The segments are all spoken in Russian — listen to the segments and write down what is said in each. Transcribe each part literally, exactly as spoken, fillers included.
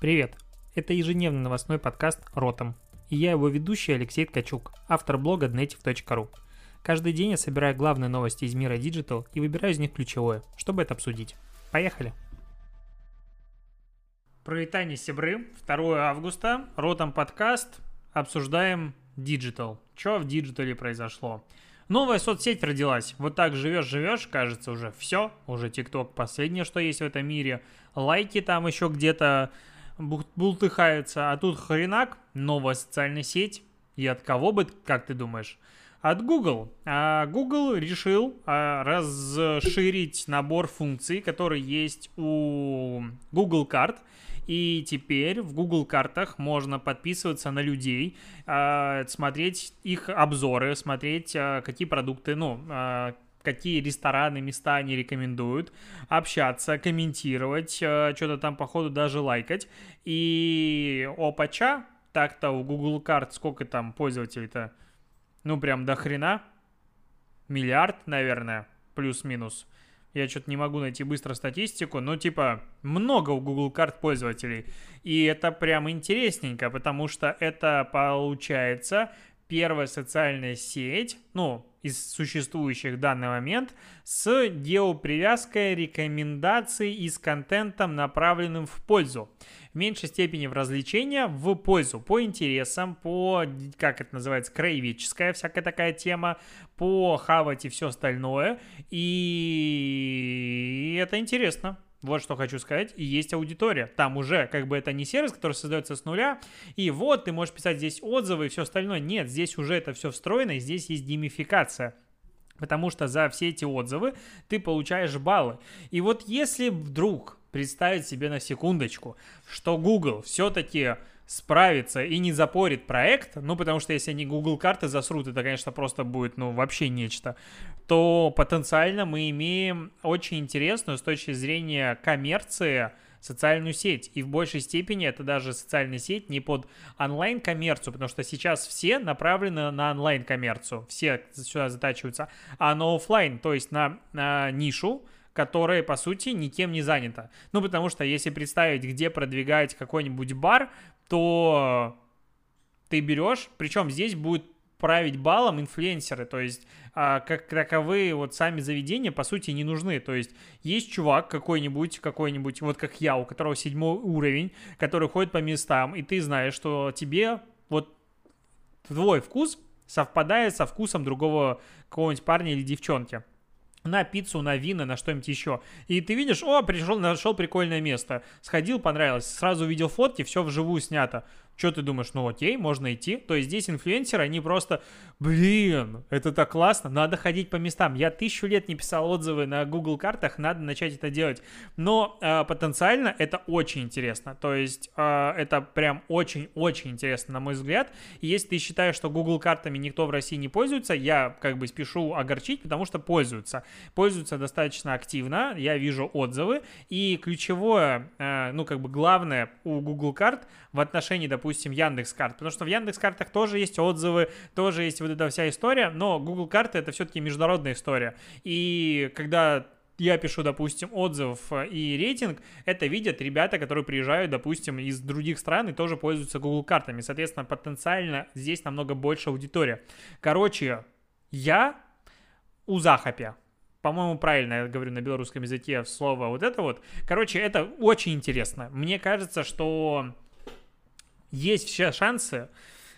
Привет! Это ежедневный новостной подкаст «Ротом». И я его ведущий Алексей Ткачук, автор блога днетив точка ру. Каждый день я собираю главные новости из мира диджитал и выбираю из них ключевое, чтобы это обсудить. Поехали! Привет, сябры! второго августа, «Ротом» подкаст, обсуждаем диджитал. Что в диджитале произошло? Новая соцсеть родилась. Вот так живешь-живешь, кажется, уже все. Уже ТикТок последнее, что есть в этом мире. Лайки там еще где-то бултыхаются. А тут хренак, новая социальная сеть. И от кого бы, как ты думаешь? От Google. А Google решил расширить набор функций, которые есть у Google карт. И теперь в Google картах можно подписываться на людей, смотреть их обзоры, смотреть, какие продукты, ну, какие рестораны, места они рекомендуют, общаться, комментировать, что-то там, походу, даже лайкать. И опача, так-то у Google карт сколько там пользователей-то? Ну, прям до хрена. Миллиард, наверное, плюс-минус. Я что-то не могу найти быстро статистику, но типа много у Google карт пользователей. И это прям интересненько, потому что это получается первая социальная сеть, ну, из существующих в данный момент, с геопривязкой рекомендаций и с контентом, направленным в пользу. В меньшей степени в развлечения, в пользу, по интересам, по, как это называется, краеведческая всякая такая тема, по хавать и все остальное. И это интересно. Вот что хочу сказать. И есть аудитория. Там уже как бы это не сервис, который создается с нуля. И вот ты можешь писать здесь отзывы и все остальное. Нет, здесь уже это все встроено, и здесь есть геймификация. Потому что за все эти отзывы ты получаешь баллы. И вот если вдруг представить себе на секундочку, что Google все-таки справится и не запорит проект, ну, потому что если они Google карты засрут, это, конечно, просто будет, ну, вообще нечто, то потенциально мы имеем очень интересную с точки зрения коммерции социальную сеть. И в большей степени это даже социальная сеть не под онлайн-коммерцию, потому что сейчас все направлены на онлайн-коммерцию, все сюда затачиваются, а на офлайн, то есть на, на нишу, которая, по сути, никем не занята. Ну, потому что если представить, где продвигать какой-нибудь бар, то ты берешь, причем здесь будет править балом инфлюенсеры, то есть а, как таковые вот сами заведения, по сути, не нужны. То есть есть чувак какой-нибудь, какой-нибудь, вот как я, у которого седьмой уровень, который ходит по местам, и ты знаешь, что тебе вот твой вкус совпадает со вкусом другого какого-нибудь парня или девчонки. На пиццу, на вина, на что-нибудь еще. И ты видишь, о, пришел, нашел прикольное место. Сходил, понравилось. Сразу увидел фотки, все вживую снято. Что ты думаешь? Ну окей, можно идти. То есть здесь инфлюенсеры, они просто, блин, это так классно, надо ходить по местам. Я тысячу лет не писал отзывы на Google картах, надо начать это делать. Но э, потенциально это очень интересно. То есть э, это прям очень-очень интересно, на мой взгляд. И если ты считаешь, что Google картами никто в России не пользуется, я как бы спешу огорчить, потому что пользуются. Пользуются достаточно активно, я вижу отзывы. И ключевое, э, ну как бы главное у Google карт в отношении, допустим, допустим, Яндекс.Карт, потому что в Яндекс.Картах тоже есть отзывы, тоже есть вот эта вся история, но Google карты — это все-таки международная история, и когда я пишу, допустим, отзыв и рейтинг, это видят ребята, которые приезжают, допустим, из других стран и тоже пользуются Google картами, соответственно, потенциально здесь намного больше аудитория. Короче, я у захапя. По-моему, правильно я говорю на белорусском языке слово вот это вот. Короче, это очень интересно. Мне кажется, что есть все шансы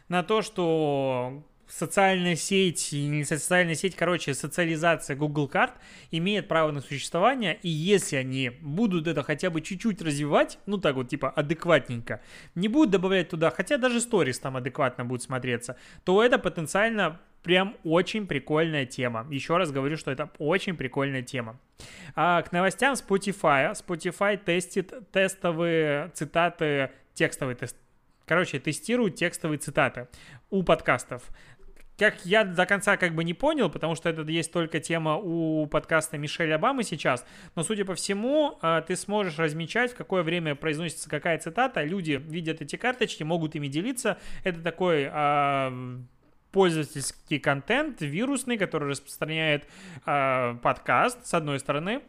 на то, что социальная сеть, не социальная сеть, короче, социализация Google карт имеет право на существование, и если они будут это хотя бы чуть-чуть развивать, ну так вот, типа, адекватненько, не будут добавлять туда, хотя даже сторис там адекватно будут смотреться, то это потенциально прям очень прикольная тема. Еще раз говорю, что это очень прикольная тема. А к новостям Spotify. Spotify тестит тестовые цитаты, текстовые тесты. Короче, тестирую текстовые цитаты у подкастов. Как я до конца как бы не понял, потому что это есть только тема у подкаста Мишеля Обамы сейчас, но, судя по всему, ты сможешь размечать, в какое время произносится какая цитата. Люди видят эти карточки, могут ими делиться. Это такой а, пользовательский контент, вирусный, который распространяет а, подкаст, с одной стороны.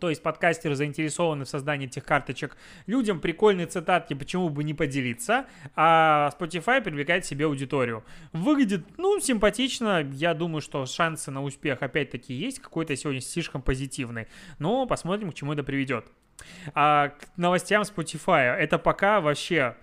То есть подкастеры заинтересованы в создании этих карточек. Людям прикольные цитатки, почему бы не поделиться. А Spotify привлекает к себе аудиторию. Выглядит, ну, симпатично. Я думаю, что шансы на успех опять-таки есть. Какой-то сегодня слишком позитивный. Но посмотрим, к чему это приведет. А к новостям Spotify. Это пока вообще...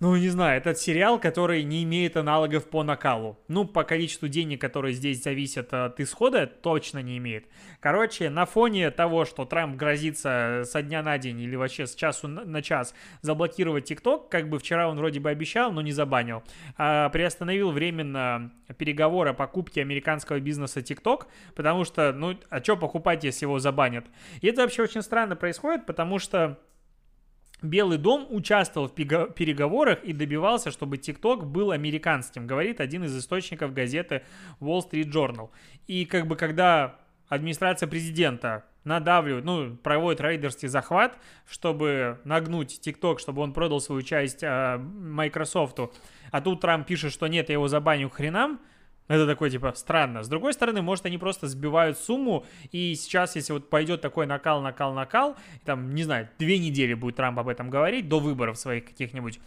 Ну, не знаю, этот сериал, который не имеет аналогов по накалу. Ну, по количеству денег, которые здесь зависят от исхода, точно не имеет. Короче, на фоне того, что Трамп грозится со дня на день или вообще с часу на час заблокировать TikTok, как бы вчера он вроде бы обещал, но не забанил, а приостановил временно переговоры о покупке американского бизнеса TikTok, потому что, ну, а что покупать, если его забанят? И это вообще очень странно происходит, потому что Белый дом участвовал в переговорах и добивался, чтобы TikTok был американским, говорит один из источников газеты Wall Street Journal. И как бы когда администрация президента надавливает, ну, проводит рейдерский захват, чтобы нагнуть TikTok, чтобы он продал свою часть э, Microsoft, а тут Трамп пишет, что нет, я его забаню к хренам, это такое, типа, странно. С другой стороны, может, они просто сбивают сумму, и сейчас, если вот пойдет такой накал, накал, накал, там, не знаю, две недели будет Трамп об этом говорить, до выборов своих каких-нибудь,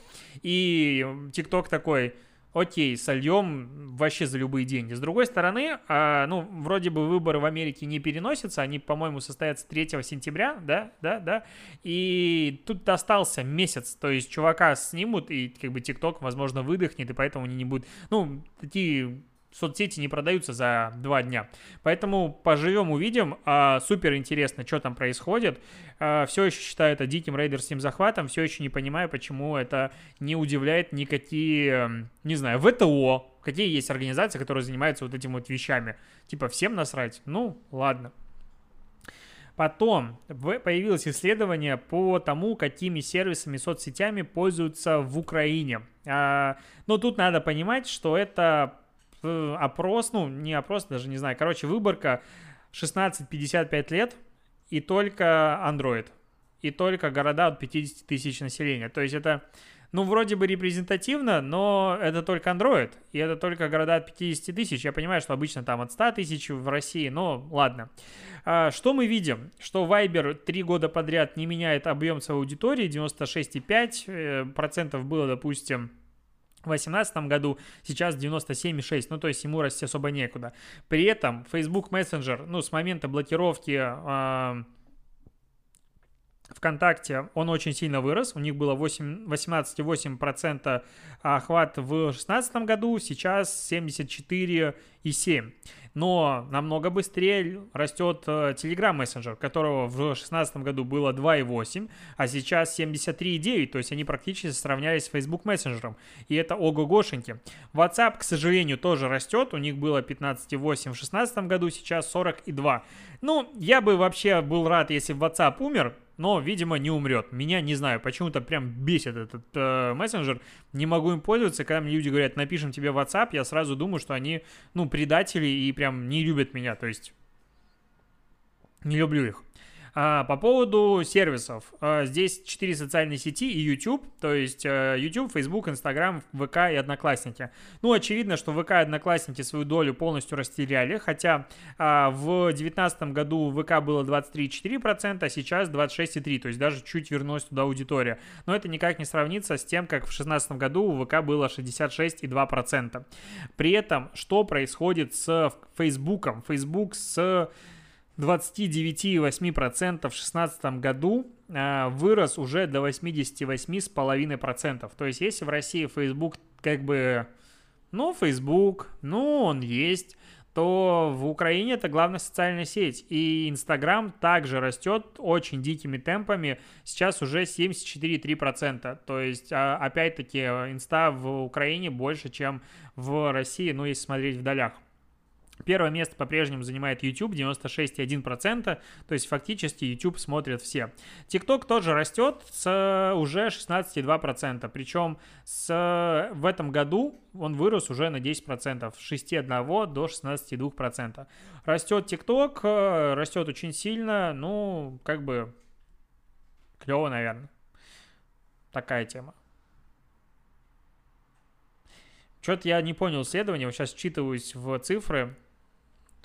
и TikTok такой, окей, сольем вообще за любые деньги. С другой стороны, а, ну, вроде бы выборы в Америке не переносятся, они, по-моему, состоятся третьего сентября, да, да, да, и тут остался месяц, то есть чувака снимут, и, как бы, TikTok, возможно, выдохнет, и поэтому они не будут, ну, такие... Соцсети не продаются за два дня. Поэтому поживем, увидим. А, супер интересно, что там происходит. А, все еще считаю это диким рейдерским захватом. Все еще не понимаю, почему это не удивляет никакие, не знаю, ВТО. Какие есть организации, которые занимаются вот этими вот вещами. Типа всем насрать? Ну, ладно. Потом появилось исследование по тому, какими сервисами, соцсетями пользуются в Украине. А, но тут надо понимать, что это... Опрос, ну, не опрос, даже не знаю. Короче, выборка шестнадцать пятьдесят пять лет и только Android. И только города от пятьдесят тысяч населения. То есть это, ну, вроде бы репрезентативно, но это только Android. И это только города от пятьдесят тысяч. Я понимаю, что обычно там от ста тысяч в России, но ладно. А, что мы видим? Что Viber три года подряд не меняет объем своей аудитории. девяносто шесть целых пять десятых процента было, допустим, в две тысячи восемнадцатом году, сейчас девяносто семь целых шесть десятых процента, ну, то есть ему расти особо некуда. При этом Facebook Messenger, ну, с момента блокировки э, ВКонтакте, он очень сильно вырос, у них было восемнадцать целых восемь десятых процента охват в две тысячи шестнадцатом году, сейчас семьдесят четыре целых семь десятых процента. Но намного быстрее растет Telegram Messenger, которого в две тысячи шестнадцатом году было два целых восемь десятых, а сейчас семьдесят три целых девять десятых, то есть они практически сравнялись с Facebook Messenger. И это ого-гошеньки. WhatsApp, к сожалению, тоже растет. У них было пятнадцать целых восемь десятых в две тысячи шестнадцатом году, сейчас сорок целых два десятых. Ну, я бы вообще был рад, если бы WhatsApp умер, но, видимо, не умрет. Меня, не знаю, почему-то прям бесит этот э, мессенджер. Не могу им пользоваться. Когда мне люди говорят, напишем тебе в WhatsApp, я сразу думаю, что они, ну, предатели и прям не любят меня. То есть не люблю их. А, по поводу сервисов. А, здесь четыре социальные сети и YouTube. То есть а, YouTube, Facebook, Instagram, ВК и Одноклассники. Ну, очевидно, что ВК и Одноклассники свою долю полностью растеряли. Хотя а, в две тысячи девятнадцатом году ВК было двадцать три целых четыре десятых процента, а сейчас двадцать шесть целых три десятых процента. То есть даже чуть вернулась туда аудитория. Но это никак не сравнится с тем, как в две тысячи шестнадцатом году у ВК было шестьдесят шесть целых два десятых процента. При этом, что происходит с Facebook? Facebook с... двадцать девять целых восемь десятых процента в две тысячи шестнадцатом году э, вырос уже до восемьдесят восемь целых пять десятых процента. То есть, если в России Facebook как бы, ну, Facebook, ну, он есть, то в Украине это главная социальная сеть. И Instagram также растет очень дикими темпами. Сейчас уже семьдесят четыре целых три десятых процента. То есть, опять-таки, Инста в Украине больше, чем в России, ну, если смотреть в долях. Первое место по-прежнему занимает YouTube, девяносто шесть целых один десятых процента, то есть фактически YouTube смотрят все. TikTok тоже растет с уже шестнадцать целых два десятых процента, причем с, в этом году он вырос уже на десять процентов, с шести целых одной десятой до шестнадцати целых двух десятых процента. Растет TikTok, растет очень сильно, ну, как бы клево, наверное. Такая тема. Что-то я не понял исследования, вот сейчас вчитываюсь в цифры.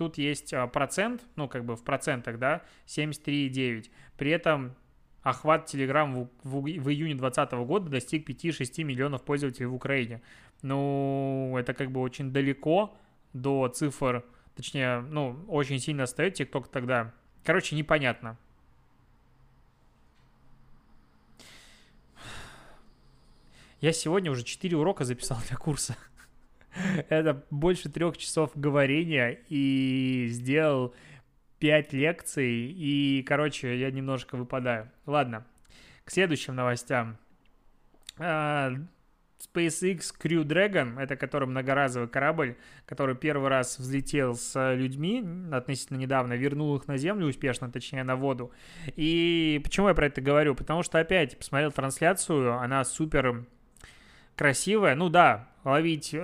Тут есть процент, ну как бы в процентах, да, семьдесят три целых девять десятых. При этом охват Telegram в, в, в июне две тысячи двадцатого года достиг пять-шесть миллионов пользователей в Украине. Ну, это как бы очень далеко до цифр, точнее, ну, очень сильно отстает TikTok тогда. Короче, непонятно. Я сегодня уже четыре урока записал для курса. Это больше трех часов говорения и сделал пять лекций. И, короче, я немножко выпадаю. Ладно, к следующим новостям. SpaceX Crew Dragon, это который многоразовый корабль, который первый раз взлетел с людьми относительно недавно, вернул их на Землю успешно, точнее на воду. И почему я про это говорю? Потому что опять посмотрел трансляцию, она супер красивая. Ну да, ловить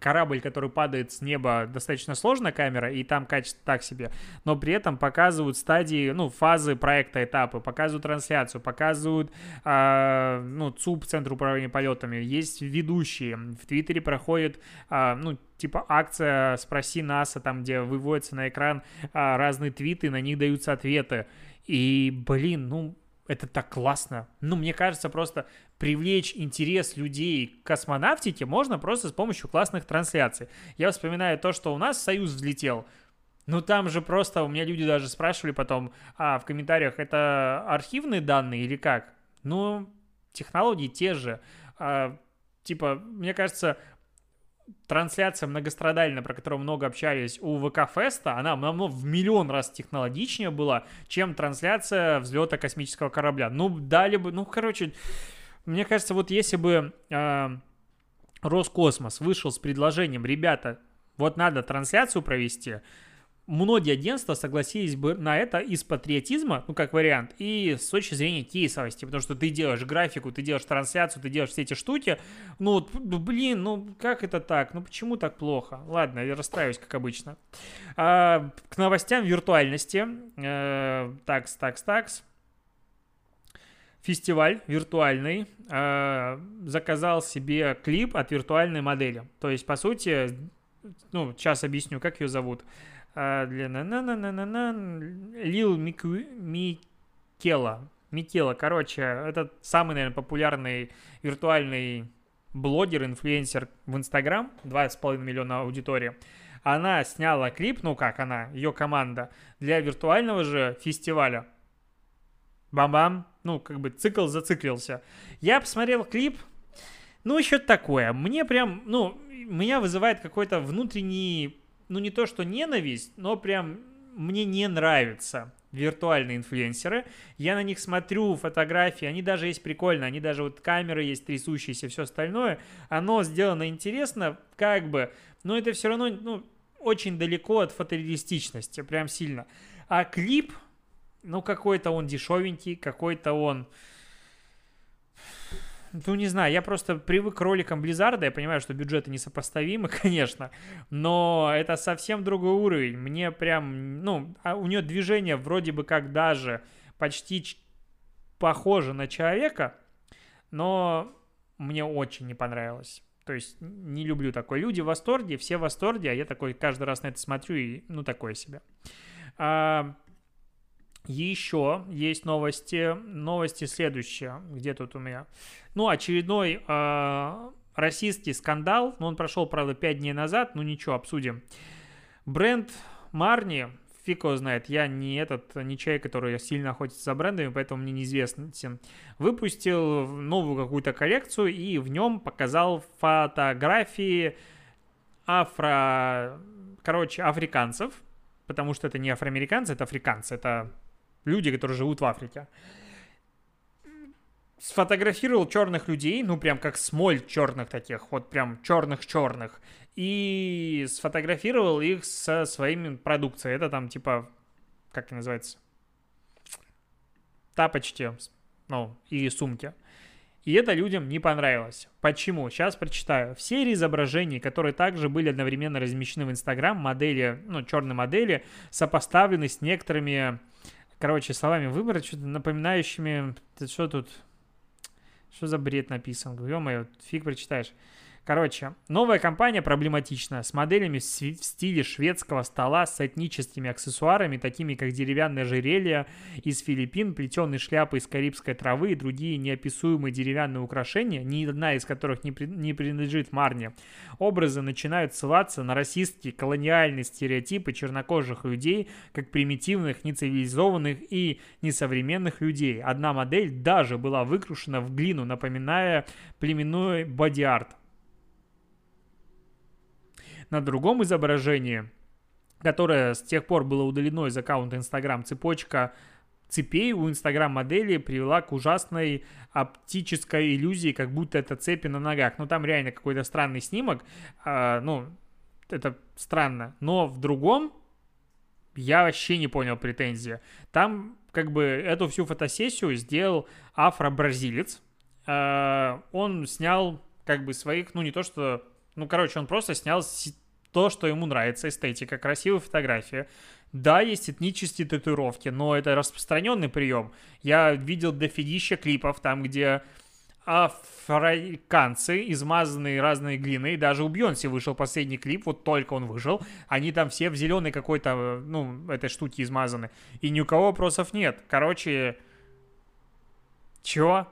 корабль, который падает с неба, достаточно сложно, камера, и там качество так себе. Но при этом показывают стадии, ну, фазы проекта, этапы, показывают трансляцию, показывают, э, ну, ЦУП, Центр управления полетами. Есть ведущие. В Твиттере проходит, э, ну, типа акция «Спроси NASA», там, где выводятся на экран э, разные твиты, на них даются ответы. И, блин, ну... это так классно. Ну, мне кажется, просто привлечь интерес людей к космонавтике можно просто с помощью классных трансляций. Я вспоминаю то, что у нас Союз взлетел. Ну, там же просто у меня люди даже спрашивали потом, а в комментариях это архивные данные или как? Ну, технологии те же. А, типа, мне кажется... трансляция многострадальная, про которую много общались у ВК-феста, она намного в миллион раз технологичнее была, чем трансляция взлета космического корабля. Ну, дали бы... Ну, короче, мне кажется, вот если бы э, Роскосмос вышел с предложением, ребята, вот надо трансляцию провести, многие агентства согласились бы на это из патриотизма, ну, как вариант, и с точки зрения кейсовости, потому что ты делаешь графику, ты делаешь трансляцию, ты делаешь все эти штуки, ну, блин, ну, как это так? Ну, почему так плохо? Ладно, я расстраиваюсь, как обычно. А, к новостям виртуальности. А, такс, такс, такс. Фестиваль виртуальный а, заказал себе клип от виртуальной модели. То есть, по сути, ну, сейчас объясню, как ее зовут. Для на-на-на-на-на-на Лил Микела. Микела, короче, это самый, наверное, популярный виртуальный блогер, инфлюенсер в Instagram, два с половиной миллиона аудитории. Она сняла клип, ну как она, ее команда, для виртуального же фестиваля. Бам-бам, ну как бы цикл зациклился. Я посмотрел клип, ну еще такое, мне прям, ну, меня вызывает какой-то внутренний... ну, не то, что ненависть, но прям мне не нравятся виртуальные инфлюенсеры. Я на них смотрю, фотографии, они даже есть прикольно, они даже вот камеры есть трясущиеся, все остальное. Оно сделано интересно, как бы, но это все равно, ну, очень далеко от фотореалистичности, прям сильно. А клип, ну, какой-то он дешевенький, какой-то он... ну, не знаю, я просто привык к роликам Близзарда, я понимаю, что бюджеты несопоставимы, конечно, но это совсем другой уровень, мне прям, ну, у нее движение вроде бы как даже почти ч- похоже на человека, но мне очень не понравилось, то есть не люблю такое, люди в восторге, все в восторге, а я такой каждый раз на это смотрю и, ну, такое себе. А- Еще есть новости, новости следующие, где тут у меня, ну, очередной э, российский скандал, ну, он прошел, правда, пять дней назад, ну, ничего, обсудим. Бренд Марни, фиг его знает, я не этот, не человек, который сильно охотится за брендами, поэтому мне неизвестно, выпустил новую какую-то коллекцию и в нем показал фотографии афро, короче, африканцев. Потому что это не афроамериканцы, это африканцы. Это люди, которые живут в Африке. Сфотографировал черных людей, ну прям как смоль черных таких, вот прям черных-черных. И сфотографировал их со своими продукцией. Это там типа, как это называется, тапочки, ну, и сумки. И это людям не понравилось. Почему? Сейчас прочитаю. В серии изображений, которые также были одновременно размещены в Инстаграм, модели, ну, черные модели, сопоставлены с некоторыми, короче, словами выбора, что-то напоминающими... Что тут? Что за бред написан? Ё-моё, фиг прочитаешь. Короче, новая компания проблематична, с моделями в стиле шведского стола, с этническими аксессуарами, такими как деревянное ожерелье из Филиппин, плетеные шляпы из карибской травы и другие неописуемые деревянные украшения, ни одна из которых не, при, не принадлежит Марни. Образы начинают ссылаться на расистские колониальные стереотипы чернокожих людей, как примитивных, нецивилизованных и несовременных людей. Одна модель даже была выкрушена в глину, напоминая племенной боди-арт. На другом изображении, которое с тех пор было удалено из аккаунта Instagram, цепочка цепей у Instagram-модели привела к ужасной оптической иллюзии, как будто это цепи на ногах. Ну, там реально какой-то странный снимок, а, ну, это странно. Но в другом я вообще не понял претензии. Там как бы эту всю фотосессию сделал афро-бразилец. А, он снял как бы своих, ну, не то что... Ну, короче, он просто снял то, что ему нравится, эстетика, красивые фотографии. Да, есть этнические татуировки, но это распространенный прием. Я видел дофигища клипов там, где африканцы, измазанные разной глиной, даже у Бьонси вышел последний клип, вот только он вышел, они там все в зеленой какой-то, ну, этой штуке измазаны. И ни у кого вопросов нет. Короче, чего?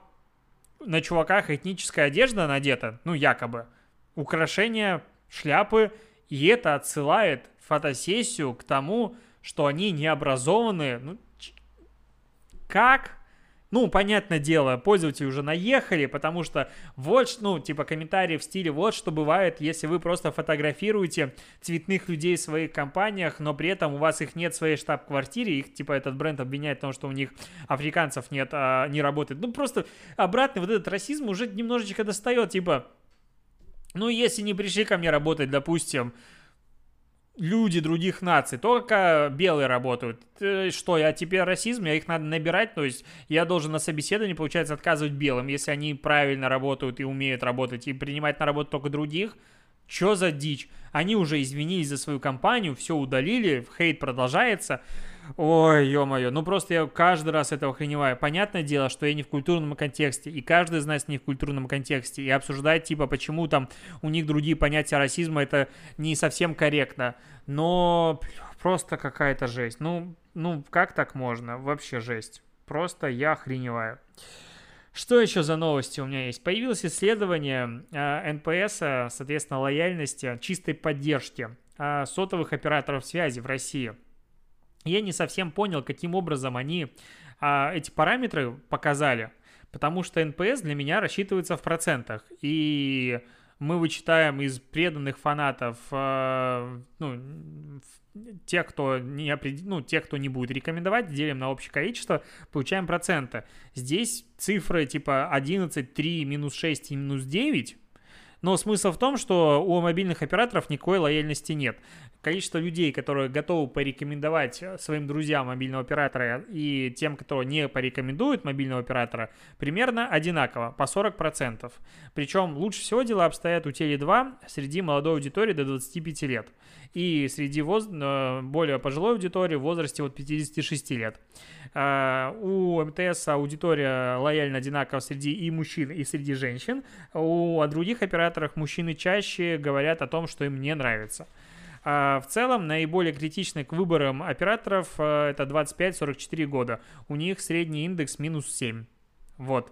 На чуваках этническая одежда надета, ну, якобы. Украшения, шляпы, и это отсылает фотосессию к тому, что они не образованные. Ну, как? Ну, понятное дело, пользователи уже наехали, потому что вот, ну, типа комментарии в стиле «вот что бывает, если вы просто фотографируете цветных людей в своих компаниях, но при этом у вас их нет в своей штаб-квартире», их, типа, этот бренд обвиняет в том, что у них африканцев нет, а не работает. Ну, просто обратный вот этот расизм уже немножечко достает, типа... Ну, если не пришли ко мне работать, допустим, люди других наций, только белые работают. Что, я теперь расизм, я их надо набирать, то есть я должен на собеседовании, получается, отказывать белым, если они правильно работают и умеют работать, и принимать на работу только других. Чё за дичь? Они уже извинились за свою компанию, все удалили, хейт продолжается. Ой, ё-моё, ну просто я каждый раз этого охреневаю. Понятное дело, что я не в культурном контексте, и каждый из нас не в культурном контексте, и обсуждать, типа, почему там у них другие понятия расизма, это не совсем корректно. Но просто какая-то жесть. Ну, ну как так можно? Вообще жесть. Просто я охреневаю. Что еще за новости у меня есть? Появилось исследование э, эн пэ эса, соответственно, лояльности, чистой поддержки э, сотовых операторов связи в России. Я не совсем понял, каким образом они э, эти параметры показали, потому что эн пэ эс для меня рассчитывается в процентах, и мы вычитаем из преданных фанатов э, ну, тех, кто не, ну, тех, кто не будет рекомендовать, делим на общее количество, получаем проценты. Здесь цифры типа одиннадцать, три, минус шесть и минус девять. Но смысл в том, что у мобильных операторов никакой лояльности нет. Количество людей, которые готовы порекомендовать своим друзьям мобильного оператора и тем, кто не порекомендует мобильного оператора, примерно одинаково, по сорок процентов. Причем лучше всего дела обстоят у теле два среди молодой аудитории до двадцати пяти лет. И среди воз... более пожилой аудитории в возрасте от пятидесяти шести лет. У эм тэ эс аудитория лояльно одинакова среди и мужчин, и среди женщин. У других операторов мужчины чаще говорят о том, что им не нравится. В целом, наиболее критичны к выборам операторов это двадцать пять - сорок четыре года. У них средний индекс минус семь. Вот.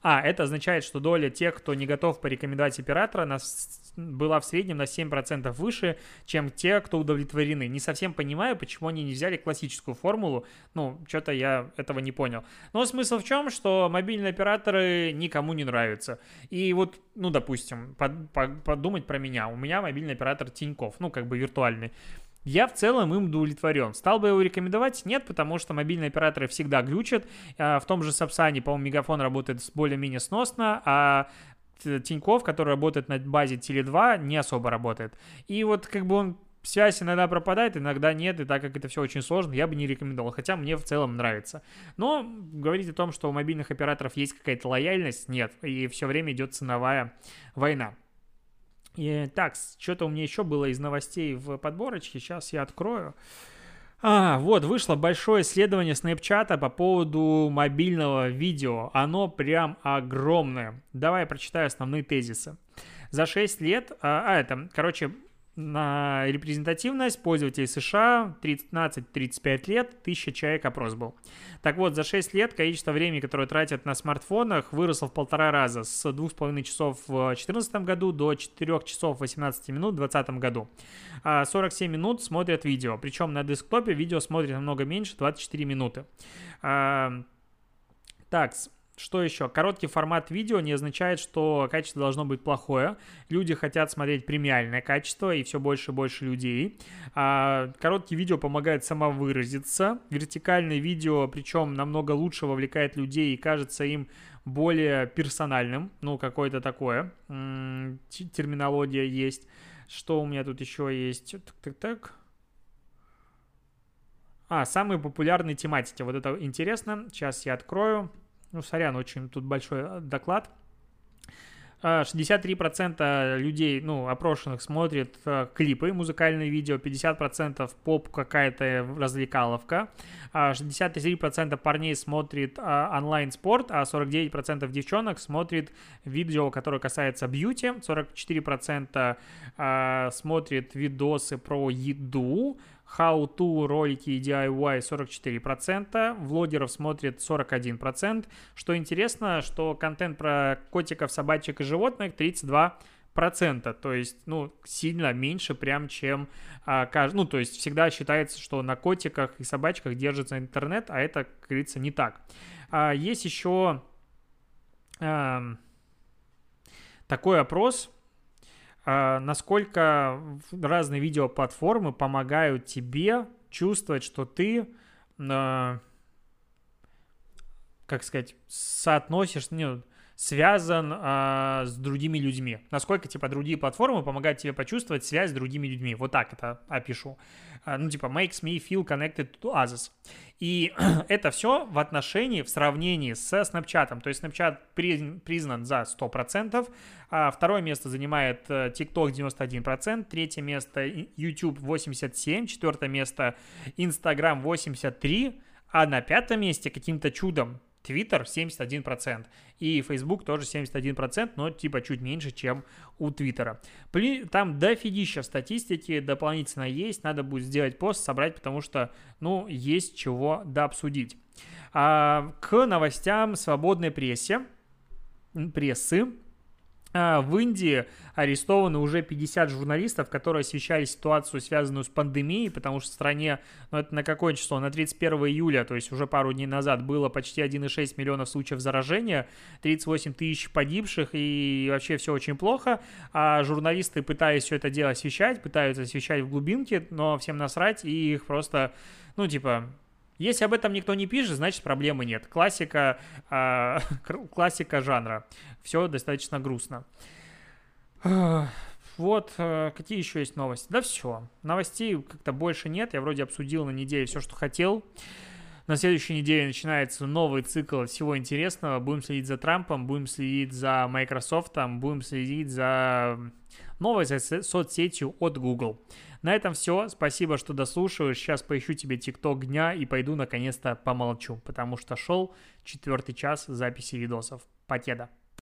А, это означает, что доля тех, кто не готов порекомендовать оператора, была в среднем на семь процентов выше, чем те, кто удовлетворены. Не совсем понимаю, почему они не взяли классическую формулу. Ну, что-то я этого не понял. Но смысл в чем, что мобильные операторы никому не нравятся. И вот, ну, допустим, под, под, подумать про меня. У меня мобильный оператор Тинькофф, ну, как бы виртуальный. Я в целом им удовлетворен. Стал бы его рекомендовать? Нет, потому что мобильные операторы всегда глючат. В том же Сапсане, по-моему, Мегафон работает более-менее сносно, а Тинькофф, который работает на базе теле два, не особо работает. И вот как бы он, связь иногда пропадает, иногда нет, и так как это все очень сложно, я бы не рекомендовал, хотя мне в целом нравится. Но говорить о том, что у мобильных операторов есть какая-то лояльность, нет, и все время идет ценовая война. И, так, что-то у меня еще было из новостей в подборочке. Сейчас я открою. А, вот, вышло большое исследование Snapchat по поводу мобильного видео. Оно прям огромное. Давай я прочитаю основные тезисы. За шесть лет, а, а это, короче, на репрезентативность пользователей США тринадцать-тридцать пять лет, тысяча человек опрос был. Так вот, за шесть лет количество времени, которое тратят на смартфонах, выросло в полтора раза, с двух с половиной часов в две тысячи четырнадцатом году до четырех часов восемнадцати минут в две тысячи двадцатом году. сорок семь минут смотрят видео, причем на десктопе видео смотрят намного меньше, двадцать четыре минуты. Так, что еще? Короткий формат видео не означает, что качество должно быть плохое. Люди хотят смотреть премиальное качество, и все больше и больше людей. Короткие видео помогают самовыразиться. Вертикальное видео, причем намного лучше вовлекает людей и кажется им более персональным. Ну, какое-то такое. Терминология есть. Что у меня тут еще есть? Так-так-так. А, самые популярные тематики. Вот это интересно. Сейчас я открою. Ну, сорян, очень тут большой доклад. шестьдесят три процента людей, ну, опрошенных смотрят клипы, музыкальные видео, пятьдесят процентов поп, какая-то развлекаловка, шестьдесят три процента парней смотрит онлайн-спорт, а сорок девять процентов девчонок смотрит видео, которое касается бьюти, сорок четыре процента смотрит видосы про еду, how-to, ролики и ди ай уай сорок четыре процента, влогеров смотрит сорок один процент. Что интересно, что контент про котиков, собачек и животных тридцать два процента. То есть, ну, сильно меньше прям, чем... Ну, то есть, всегда считается, что на котиках и собачках держится интернет, а это, как говорится, не так. Есть еще такой опрос... Насколько разные видеоплатформы помогают тебе чувствовать, что ты, э, как сказать, соотносишь, не, связан э, с другими людьми. Насколько, типа, другие платформы помогают тебе почувствовать связь с другими людьми. Вот так это опишу. Ну, типа, makes me feel connected to others. И это все в отношении, в сравнении со Snapchat. То есть Snapchat признан за сто процентов. А второе место занимает TikTok девяносто один процент. Третье место YouTube восемьдесят семь процентов. Четвертое место Instagram восемьдесят три процента. А на пятом месте каким-то чудом Twitter семьдесят один процент. И Facebook тоже семьдесят один процент, но типа чуть меньше, чем у Твиттера. Там дофигища статистики дополнительно есть. Надо будет сделать пост, собрать, потому что, ну, есть чего дообсудить. А, к новостям свободной прессе, прессы. А, в Индии арестованы уже пятьдесят журналистов, которые освещали ситуацию, связанную с пандемией, потому что в стране, ну это на какое число? На тридцать первое июля, то есть уже пару дней назад, было почти один и шесть миллионов случаев заражения, тридцать восемь тысяч погибших, и вообще все очень плохо. А журналисты, пытаясь все это дело освещать, пытаются освещать в глубинке, но всем насрать, и их просто, ну типа... Если об этом никто не пишет, значит проблемы нет. Классика, э, классика жанра. Все достаточно грустно. Вот, э, какие еще есть новости? Да все. Новостей как-то больше нет. Я вроде обсудил на неделе все, что хотел. На следующей неделе начинается новый цикл всего интересного. Будем следить за Трампом, будем следить за Microsoft, будем следить за новой соцсетью от Google. На этом все. Спасибо, что дослушиваешь. Сейчас поищу тебе TikTok дня и пойду наконец-то помолчу, потому что шел четвертый час записи видосов. Покеда.